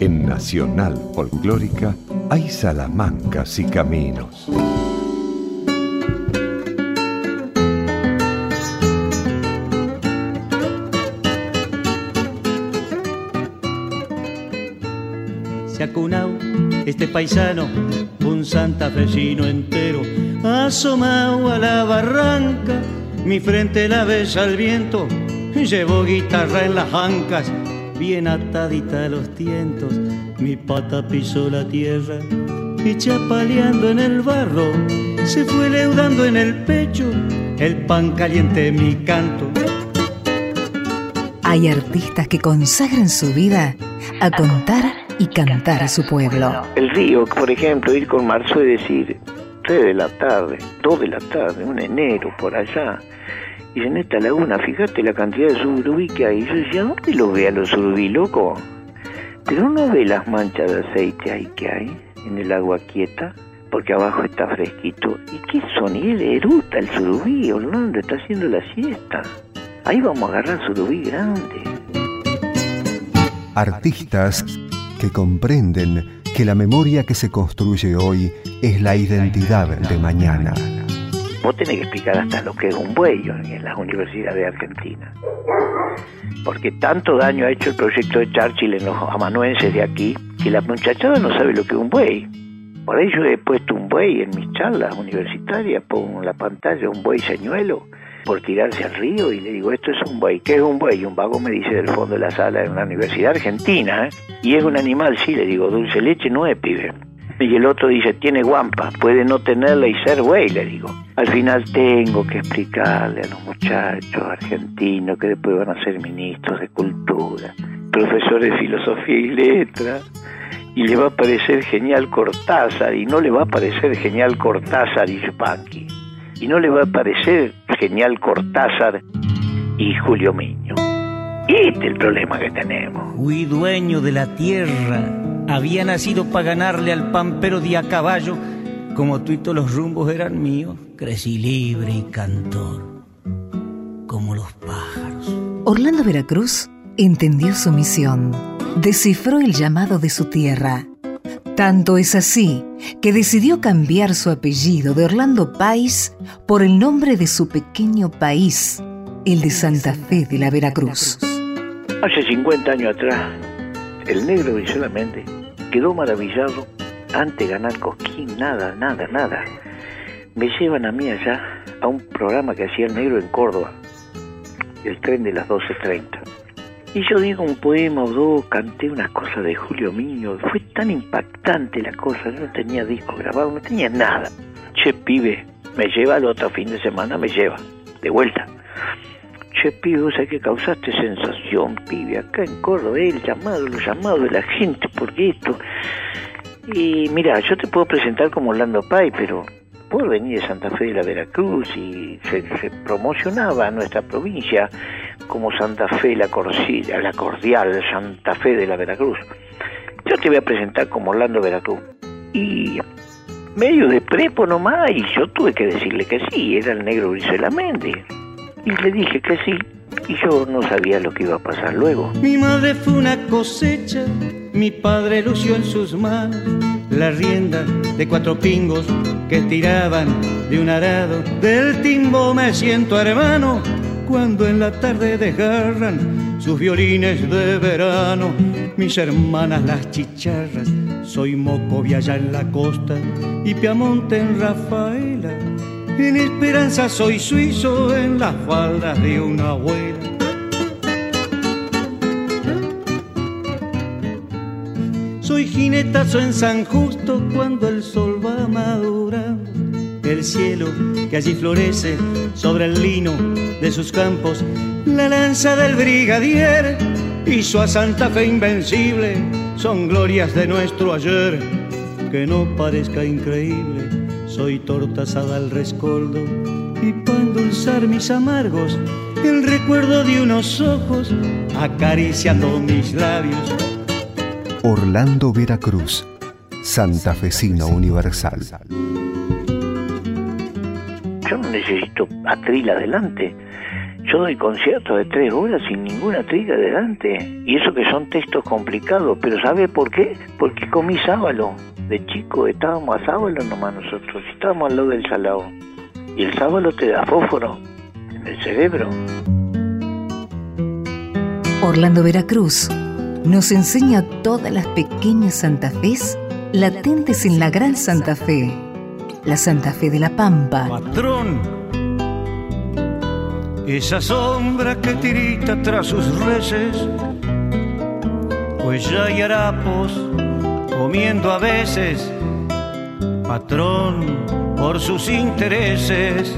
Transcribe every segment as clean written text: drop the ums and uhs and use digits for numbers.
En Nacional Folclórica hay salamancas y caminos. Se ha cunao este paisano, un santafesino entero, asomao a la barranca, mi frente la besa al viento, llevo guitarra en las ancas, bien atadita a los tientos, mi pata pisó la tierra y chapaleando en el barro, se fue leudando en el pecho el pan caliente de mi canto. Hay artistas que consagran su vida a contar y cantar a su pueblo. El río, por ejemplo, ir con marzo y decir 3 de la tarde, 2 de la tarde, un enero, por allá. Y en esta laguna, fíjate la cantidad de surubí que hay. Yo decía, ¿dónde los ve a los surubí, loco? Pero uno ve las manchas de aceite ahí que hay en el agua quieta, porque abajo está fresquito. ¿Y qué son? Y él eruta el surubí, Orlando, está haciendo la siesta. Ahí vamos a agarrar surubí grande. Artistas que comprenden que la memoria que se construye hoy es la identidad de mañana. Vos tenés que explicar hasta lo que es un buey en las universidades de Argentina. Porque tanto daño ha hecho el proyecto de Churchill en los amanuenses de aquí, que la muchachada no sabe lo que es un buey. Por ello he puesto un buey en mis charlas universitarias, pongo en la pantalla un buey señuelo, por tirarse al río, y le digo, esto es un buey. ¿Qué es un buey? Un vago me dice del fondo de la sala en una universidad argentina, ¿eh? Y es un animal, sí, le digo, dulce leche no es, pibe. Y el otro dice, tiene guampa, puede no tenerla y ser buey, le digo. Al final tengo que explicarle a los muchachos argentinos que después van a ser ministros de cultura, profesores de filosofía y letras, y le va a parecer genial Cortázar, y no le va a parecer genial Cortázar y Spanky. Y no le va a parecer genial Cortázar y Julio Migno. Este es el problema que tenemos. Fui dueño de la tierra, había nacido para ganarle al pampero de a caballo. Como tú y todos los rumbos eran míos, crecí libre y cantor, como los pájaros. Orlando Vera Cruz entendió su misión, descifró el llamado de su tierra. Tanto es así que decidió cambiar su apellido de Orlando Páiz por el nombre de su pequeño país, el de Santa Fe de la Veracruz. Hace 50 años atrás, el negro Grisela Méndez quedó maravillado ante ganar Cosquín, nada. Me llevan a mí allá a un programa que hacía el negro en Córdoba, el tren de las 12:30. Y yo digo un poema o dos, canté unas cosas de Julio Migno. Fue tan impactante la cosa, yo no tenía disco grabado, no tenía nada. Che, pibe, me lleva al otro fin de semana, me lleva, de vuelta. Che, pibe, o sea que causaste sensación, pibe, acá en Córdoba, el llamado, los llamados de la gente, porque esto... Y mira, yo te puedo presentar como Orlando Páiz, pero... por venir de Santa Fe de la Veracruz, y se promocionaba nuestra provincia como Santa Fe la Cordial, Santa Fe de la Veracruz. Yo te voy a presentar como Orlando Veracruz. Y medio de prepo nomás, y yo tuve que decirle que sí, era el negro Grisela Méndez. Y le dije que sí, y yo no sabía lo que iba a pasar luego. Mi madre fue una cosecha, mi padre lució en sus manos la rienda de 4 pingos que tiraban de un arado. Del timbo me siento hermano cuando en la tarde desgarran sus violines de verano. Mis hermanas las chicharras, soy mocovia allá en la costa y Piamonte en Rafaela. En Esperanza soy suizo en las faldas de una abuela. Soy jinetazo en San Justo cuando el sol va madurando. El cielo que allí florece sobre el lino de sus campos. La lanza del brigadier hizo a Santa Fe invencible. Son glorias de nuestro ayer, que no parezca increíble. Soy torta asada al rescoldo y para endulzar mis amargos, el recuerdo de unos ojos acariciando mis labios. Orlando Vera Cruz, santafesino universal. Yo no necesito atril adelante. Yo doy conciertos de 3 horas sin ninguna triga delante. Y eso que son textos complicados. Pero ¿sabe por qué? Porque comí sábalo. De chico estábamos a sábalo nomás nosotros. Estábamos al lado del salado. Y el sábalo te da fósforo en el cerebro. Orlando Vera Cruz nos enseña todas las pequeñas Santa Fés latentes en la Gran Santa Fe. La Santa Fe de la Pampa. Patrón. Esa sombra que tirita tras sus reses, huella y harapos comiendo a veces, patrón por sus intereses,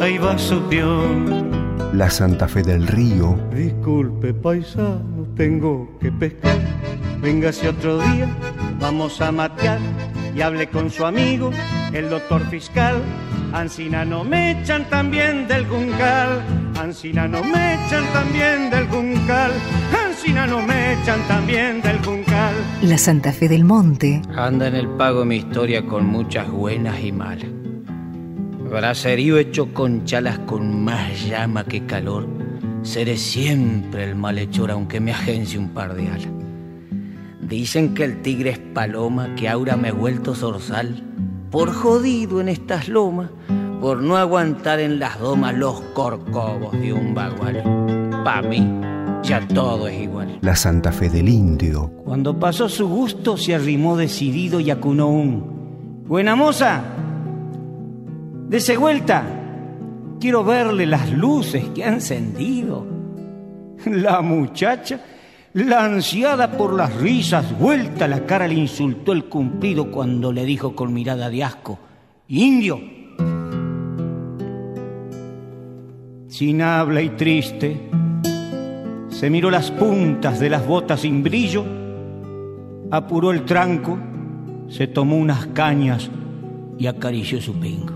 ahí va su peón. La Santa Fe del Río. Disculpe paisano, tengo que pescar, véngase otro día, vamos a matear, y hable con su amigo, el doctor fiscal. Ancina no me echan también del juncal, ancina no me echan también del juncal, ancina no me echan también del juncal. La Santa Fe del Monte. Anda en el pago mi historia con muchas buenas y malas. Braserío hecho con chalas con más llama que calor. Seré siempre el malhechor aunque me agencie un par de alas. Dicen que el tigre es paloma, que ahora me he vuelto zorzal. Por jodido en estas lomas, por no aguantar en las domas los corcovos de un bagual. Pa' mí, ya todo es igual. La Santa Fe del Indio. Cuando pasó su gusto, se arrimó decidido y acunó un buena moza, dese vuelta, quiero verle las luces que ha encendido. La muchacha, la ansiada por las risas, vuelta la cara le insultó el cumplido cuando le dijo con mirada de asco: indio. Sin habla y triste, se miró las puntas de las botas sin brillo, apuró el tranco, se tomó unas cañas y acarició su pingo.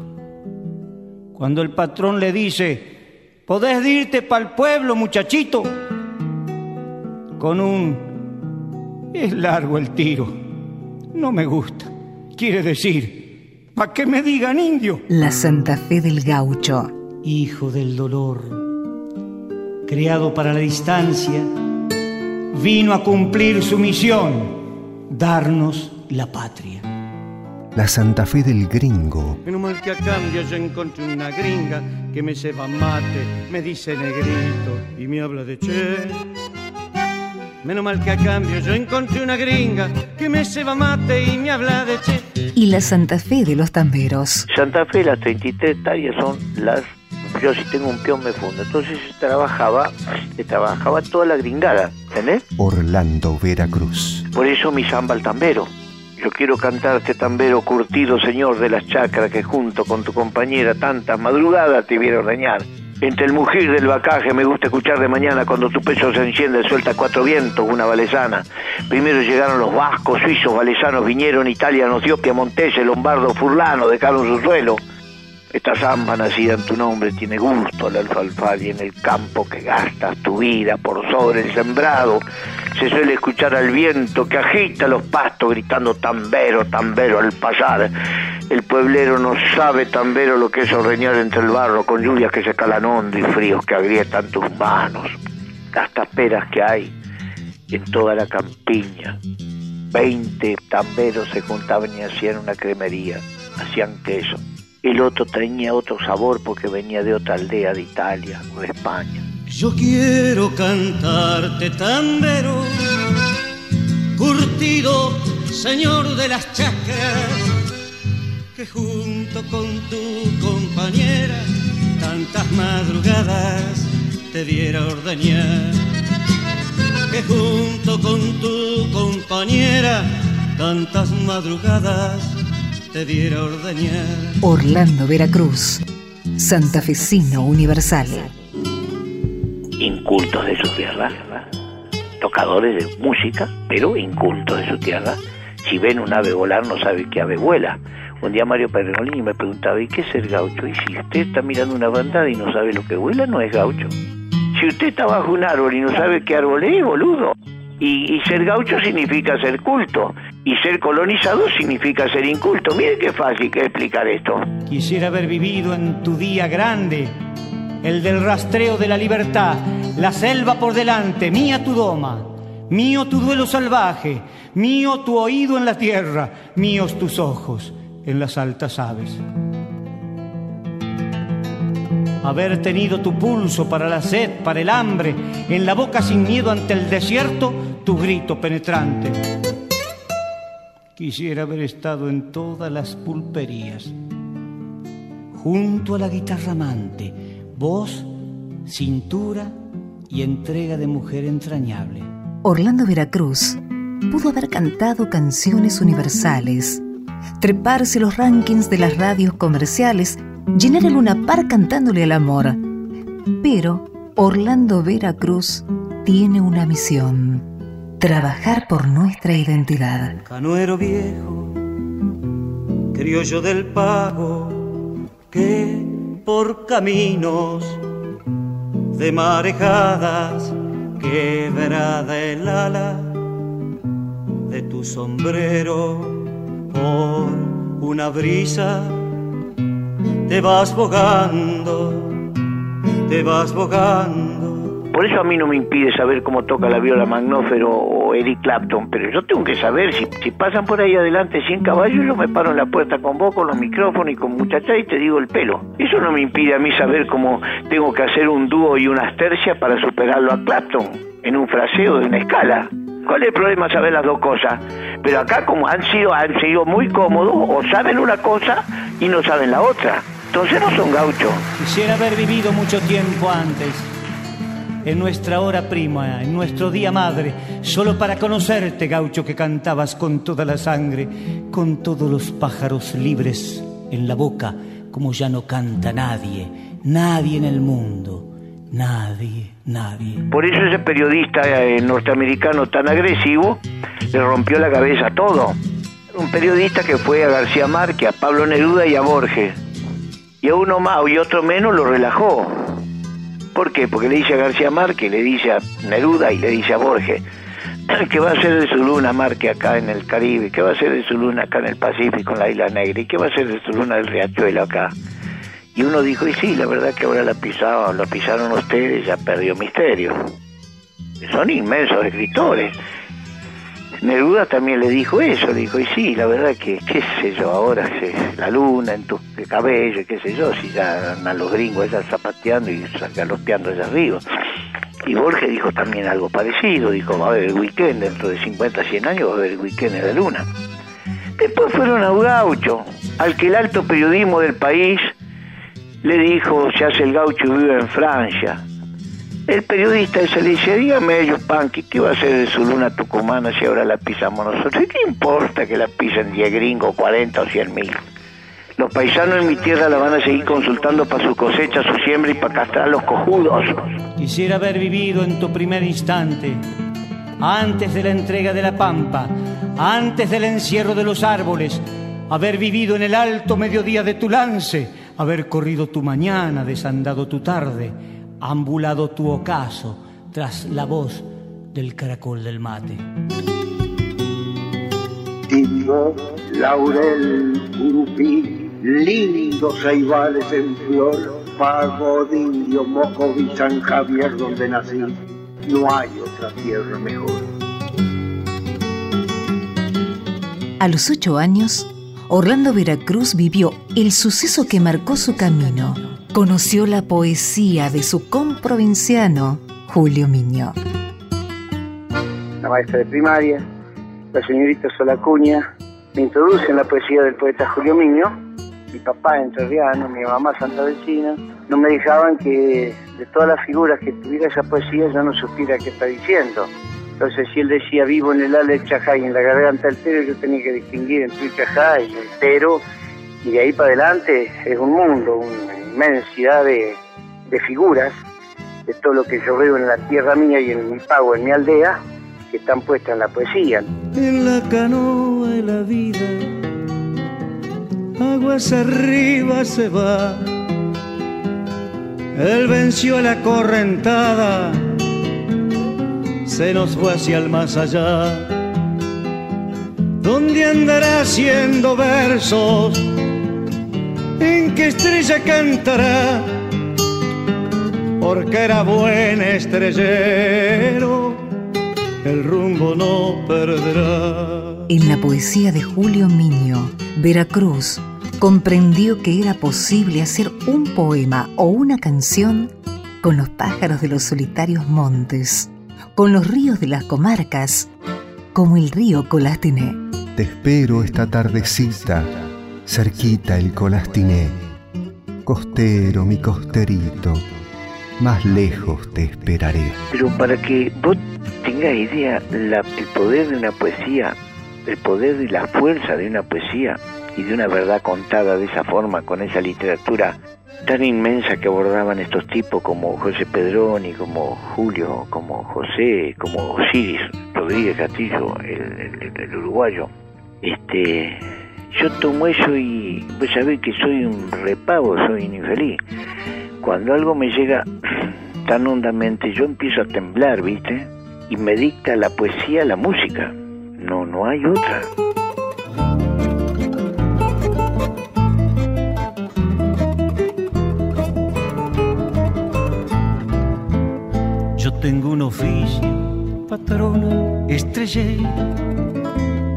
Cuando el patrón le dice: podés irte pa'l pueblo, muchachito, con un es largo el tiro, no me gusta, quiere decir, ¿pa' qué me digan indio? La Santa Fe del Gaucho. Hijo del dolor, creado para la distancia, vino a cumplir su misión, darnos la patria. La Santa Fe del Gringo. Menos mal que a cambio yo encontré una gringa que me ceba mate, me dice negrito y me habla de che. Menos mal que a cambio yo encontré una gringa que me ceba mate y me habla de che. Y la Santa Fe de los Tamberos. Santa Fe, las 33 hectáreas son las... Yo si tengo un peón me fundo. Entonces trabajaba toda la gringada, ¿entendés? Orlando Vera Cruz. Por eso mi samba al tambero. Yo quiero cantarte, tambero curtido, señor de las chacras, que junto con tu compañera tantas madrugadas te viera ordeñar. Entre el mugir del vacaje me gusta escuchar de mañana, cuando tu pecho se enciende suelta 4 vientos, una valesana. Primero llegaron los vascos, suizos, valesanos, vinieron italianos, dio piamonteses, lombardos, furlanos, dejaron su suelo. Esta zamba nacida en tu nombre tiene gusto al alfalfal y en el campo que gastas tu vida por sobre el sembrado. Se suele escuchar al viento que agita los pastos gritando tambero, tambero al pasar. El pueblero no sabe tambero lo que es ordeñar entre el barro con lluvias que se calan hondo y fríos que agrietan tus manos. Las taperas que hay en toda la campiña. 20 tamberos se juntaban y hacían una cremería, hacían queso. El otro tenía otro sabor porque venía de otra aldea de Italia o de España. Yo quiero cantarte, tambero, curtido, señor de las chacras, que junto con tu compañera tantas madrugadas te diera ordeñar. Que junto con tu compañera tantas madrugadas te diera ordeñar. Orlando Vera Cruz, Santafesino Universal. Incultos de su tierra, tocadores de música, pero incultos de su tierra. Si ven un ave volar no saben qué ave vuela. Un día Mario Pergolini me preguntaba: ¿y qué es el gaucho? Y si usted está mirando una bandada y no sabe lo que vuela, no es gaucho. Si usted está bajo un árbol y no sabe qué árbol es, boludo. Y ser gaucho significa ser culto, y ser colonizador significa ser inculto. Mire qué fácil que explicar esto. Quisiera haber vivido en tu día grande, el del rastreo de la libertad, la selva por delante, mía tu doma, mío tu duelo salvaje, mío tu oído en la tierra, míos tus ojos en las altas aves. Haber tenido tu pulso para la sed, para el hambre, en la boca sin miedo ante el desierto, tu grito penetrante. Quisiera haber estado en todas las pulperías, junto a la guitarra amante, voz, cintura y entrega de mujer entrañable. Orlando Vera Cruz pudo haber cantado canciones universales, treparse los rankings de las radios comerciales, llenar el Luna Park cantándole al amor. Pero Orlando Vera Cruz tiene una misión: trabajar por nuestra identidad. Canoero viejo, criollo del pago, que por caminos de marejadas quebrada el ala de tu sombrero por una brisa. Te vas bogando. Por eso a mí no me impide saber cómo toca la viola Magnófero o Eric Clapton, pero yo tengo que saber, si pasan por ahí adelante 100 caballos, yo me paro en la puerta con vos, con los micrófonos y con muchachas y te digo el pelo. Eso no me impide a mí saber cómo tengo que hacer un dúo y unas tercias para superarlo a Clapton, en un fraseo de una escala. ¿Cuál es el problema saber las dos cosas? Pero acá como han sido muy cómodos, o saben una cosa y no saben la otra. Entonces no son gauchos. Quisiera haber vivido mucho tiempo antes, en nuestra hora prima, en nuestro día madre, solo para conocerte, gaucho, que cantabas con toda la sangre, con todos los pájaros libres en la boca, como ya no canta nadie, nadie en el mundo, nadie. Nadie. Por eso ese periodista norteamericano tan agresivo le rompió la cabeza a todo. Un periodista que fue a García Márquez, a Pablo Neruda y a Borges. Y a uno más y otro menos lo relajó. ¿Por qué? Porque le dice a García Márquez, le dice a Neruda y le dice a Borges: ¿qué va a hacer de su luna Márquez acá en el Caribe? ¿Qué va a hacer de su luna acá en el Pacífico, en la Isla Negra? ¿Y qué va a hacer de su luna del Riachuelo acá? Y uno dijo, y sí, la verdad que ahora la pisaron ustedes, ya perdió misterio. Son inmensos escritores. Neruda también le dijo eso, le dijo, y sí, la verdad que, qué sé yo, ahora la luna en tu cabello, qué sé yo, si ya andan los gringos allá zapateando y galopeando allá arriba. Y Borges dijo también algo parecido, dijo, va a haber el weekend, dentro de 50, 100 años va a haber el weekend en la luna. Después fueron a un gaucho, al que el alto periodismo del país le dijo, se hace el gaucho y vive en Francia. El periodista ese le dice, dígame, Yupanqui, ¿qué va a hacer de su luna tucumana si ahora la pisamos nosotros? ¿Qué importa que la pisen 10 gringos, 40 o 100.000? Los paisanos en mi tierra la van a seguir consultando para su cosecha, su siembra y para castrar los cojudos. Quisiera haber vivido en tu primer instante, antes de la entrega de la pampa, antes del encierro de los árboles, haber vivido en el alto mediodía de tu lance, haber corrido tu mañana, desandado tu tarde, ambulado tu ocaso tras la voz del caracol del mate. Tingo, laurel, urupí, lindos ceibales en flor, pago de indio, Mocoví, San Javier, donde nací. No hay otra tierra mejor. A los 8 años, Orlando Vera Cruz vivió el suceso que marcó su camino. Conoció la poesía de su comprovinciano, Julio Migno. La maestra de primaria, la señorita Solacuña, me introduce en la poesía del poeta Julio Migno. Mi papá entrerriano, mi mamá santafesina, no me dejaban que de todas las figuras que tuviera esa poesía yo no supiera qué está diciendo. Entonces, si él decía vivo en el ala de Chajay, en la garganta del tero, yo tenía que distinguir entre el Chajay y el tero, y de ahí para adelante es un mundo, una inmensidad de figuras, de todo lo que yo veo en la tierra mía y en mi pago, en mi aldea, que están puestas en la poesía. En la canoa de la vida, aguas arriba se va, él venció la correntada, se nos fue hacia el más allá, donde andará haciendo versos, en qué estrella cantará, porque era buen estrellero, el rumbo no perderá. En la poesía de Julio Migno, Veracruz comprendió que era posible hacer un poema o una canción con los pájaros de los solitarios montes, con los ríos de las comarcas, como el río Colastiné. Te espero esta tardecita, cerquita el Colastiné. Costero, mi costerito, más lejos te esperaré. Pero para que vos tengas idea, el poder de una poesía, el poder y la fuerza de una poesía y de una verdad contada de esa forma, con esa literatura tan inmensa que abordaban estos tipos como José Pedrón y como Julio, como José, como Osiris Rodríguez Castillo, el uruguayo. Yo tomo eso y pues sabés que soy un repavo, soy un infeliz. Cuando algo me llega tan hondamente, yo empiezo a temblar, ¿viste? Y me dicta la poesía, la música. No hay otra. Yo tengo un oficio, patrona, estrellé,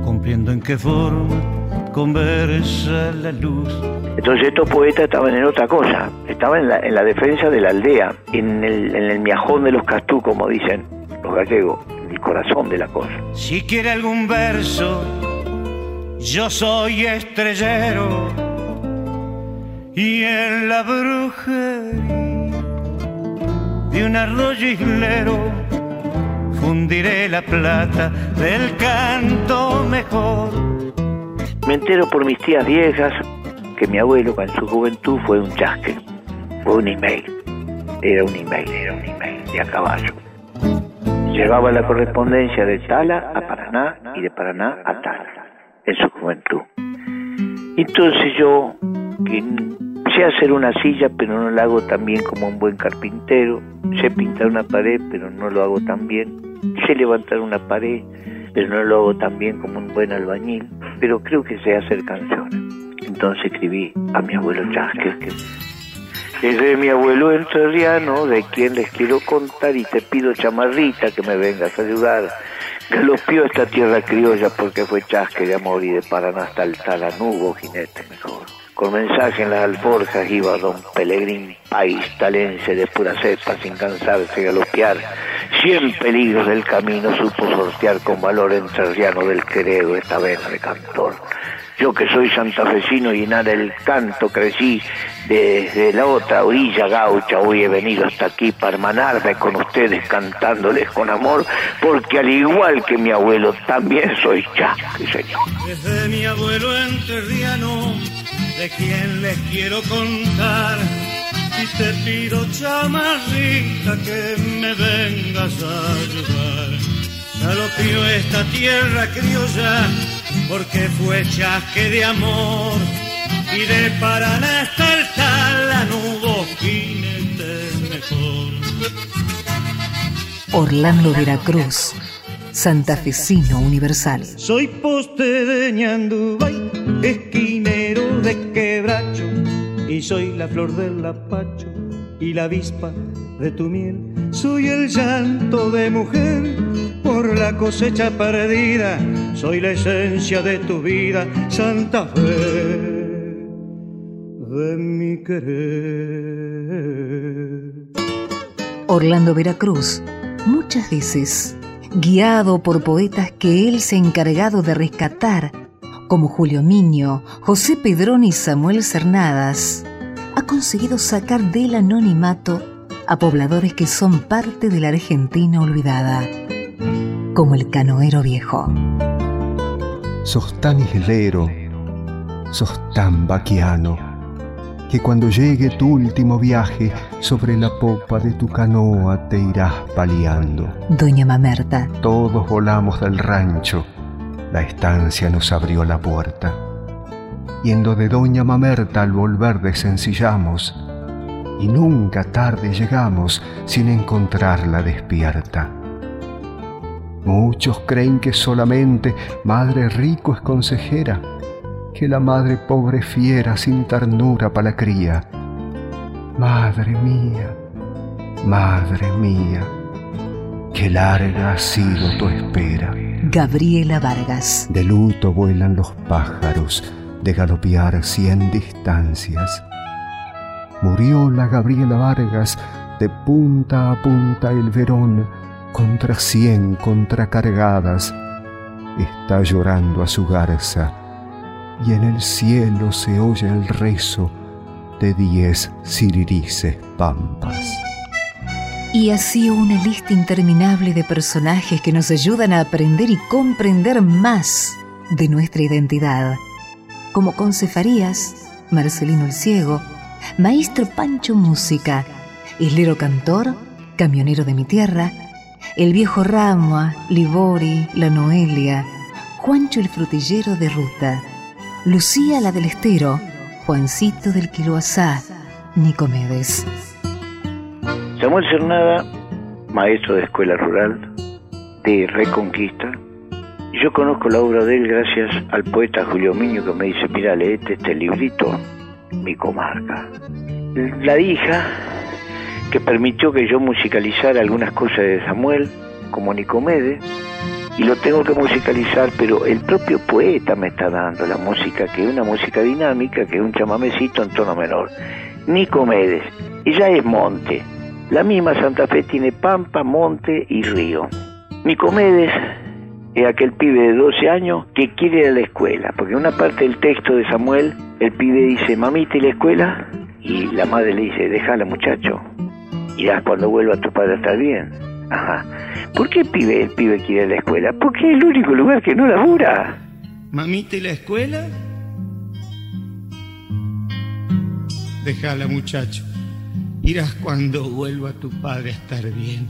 cumpliendo en qué forma conversa la luz. Entonces estos poetas estaban en otra cosa, estaban en la defensa de la aldea, en el miajón de los castú, como dicen los gallegos, en el corazón de la cosa. Si quiere algún verso, yo soy estrellero, y en la brujería de un arroyo islero fundiré la plata del canto mejor. Me entero por mis tías viejas que mi abuelo en su juventud fue un chasque, fue un email, era un email de a caballo. Llevaba la correspondencia de Tala a Paraná y de Paraná a Tala en su juventud. Entonces yo, que sé hacer una silla, pero no la hago tan bien como un buen carpintero. Sé pintar una pared, pero no lo hago tan bien. Sé levantar una pared, pero no lo hago tan bien como un buen albañil. Pero creo que sé hacer canciones. Entonces escribí a mi abuelo Chajay, que es de mi abuelo entrerriano, de quien les quiero contar, y te pido, chamarrita, que me vengas a ayudar. Galopió esta tierra criolla porque fue Chajay de amor, y de Paraná hasta el Tala no hubo jinete mejor. Con mensaje en las alforjas iba don Pellegrini, país talense de pura cepa, sin cansarse de galopear. 100 peligros del camino supo sortear con valor entrerriano del Queredo, esta vez de cantor. Yo que soy santafesino y en el canto crecí, desde la otra orilla gaucha hoy he venido hasta aquí para hermanarme con ustedes cantándoles con amor, porque al igual que mi abuelo también soy chasqui, señor. Desde mi abuelo entrerriano, de quien les quiero contar, y te pido, chamarrita, que me vengas a ayudar. Galopió esta tierra criolla porque fue chasque de amor, y de Paraná hasta el Tala no hubo jinete mejor. Orlando Vera Cruz, Santafesino Universal. Soy poste de Ñandubay, esquinero de Quebracho, y soy la flor del lapacho y la avispa de tu miel. Soy el llanto de mujer por la cosecha perdida, soy la esencia de tu vida, Santa Fe de mi querer. Orlando Vera Cruz, muchas veces guiado por poetas que él se ha encargado de rescatar, como Julio Migno, José Pedrón y Samuel Cernadas, ha conseguido sacar del anonimato a pobladores que son parte de la Argentina olvidada, como el canoero viejo. Sos tan islero, sos tan vaquiano, que cuando llegue tu último viaje, sobre la popa de tu canoa te irás paliando. Doña Mamerta. Todos volamos del rancho, la estancia nos abrió la puerta, y en lo de Doña Mamerta al volver desencillamos, y nunca tarde llegamos sin encontrarla despierta. Muchos creen que solamente madre rico es consejera, que la madre pobre fiera sin ternura para la cría. Madre mía, Madre mía, qué larga ha sido tu espera. Gabriela Vargas. De luto vuelan los pájaros, de galopear 100 distancias. Murió la Gabriela Vargas, de punta a punta el Verón, contra 100 contracargadas. Está llorando a su garza, y en el cielo se oye el rezo de 10 siririces pampas. Y así una lista interminable de personajes que nos ayudan a aprender y comprender más de nuestra identidad, como Conce Farías, Marcelino el Ciego, Maestro Pancho Música, Islero Cantor, Camionero de mi Tierra, El Viejo Ramua, Libori, La Noelia, Juancho el Frutillero de Ruta, Lucía la del Estero, Juancito del Quiloazá, Nicomedes. Samuel Cernadas, maestro de escuela rural, de Reconquista. Yo conozco la obra de él gracias al poeta Julio Migno, que me dice: mira, leete este librito, Mi Comarca. La hija que permitió que yo musicalizara algunas cosas de Samuel, como Nicomedes, y lo tengo que musicalizar, pero el propio poeta me está dando la música, que es una música dinámica, que es un chamamecito en tono menor. Nicomedes, ella es monte. La misma Santa Fe tiene pampa, monte y río. Nicomedes es aquel pibe de 12 años que quiere ir a la escuela, porque en una parte del texto de Samuel, el pibe dice: mamita, ¿y la escuela? Y la madre le dice: déjala, muchacho, irás cuando vuelva tu padre a estar bien. Ajá. ¿Por qué el pibe quiere ir a la escuela? Porque es el único lugar que no labura. Mamita, ¿y la escuela? Déjala, muchacho, irás cuando vuelva tu padre a estar bien.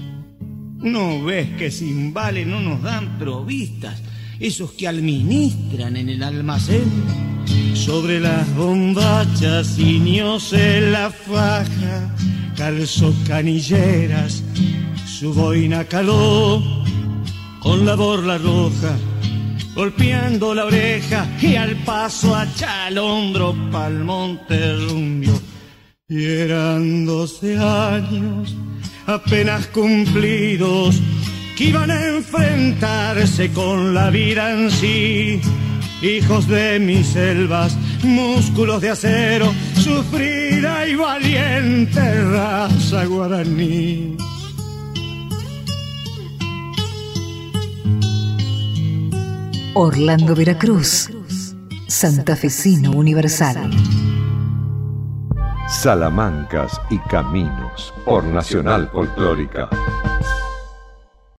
¿No ves que sin vale no nos dan provistas esos que administran en el almacén? Sobre las bombachas ciñóse la faja, calzó canilleras, su boina caló, con la borla roja, golpeando la oreja, y al paso hacha al hombro pa'l monte rumbió. Y eran 12 años apenas cumplidos que iban a enfrentarse con la vida en sí. Hijos de mis selvas, músculos de acero, sufrida y valiente raza guaraní. Orlando Vera Cruz, Santafesino Universal. Salamancas y Caminos por Nacional Folclórica.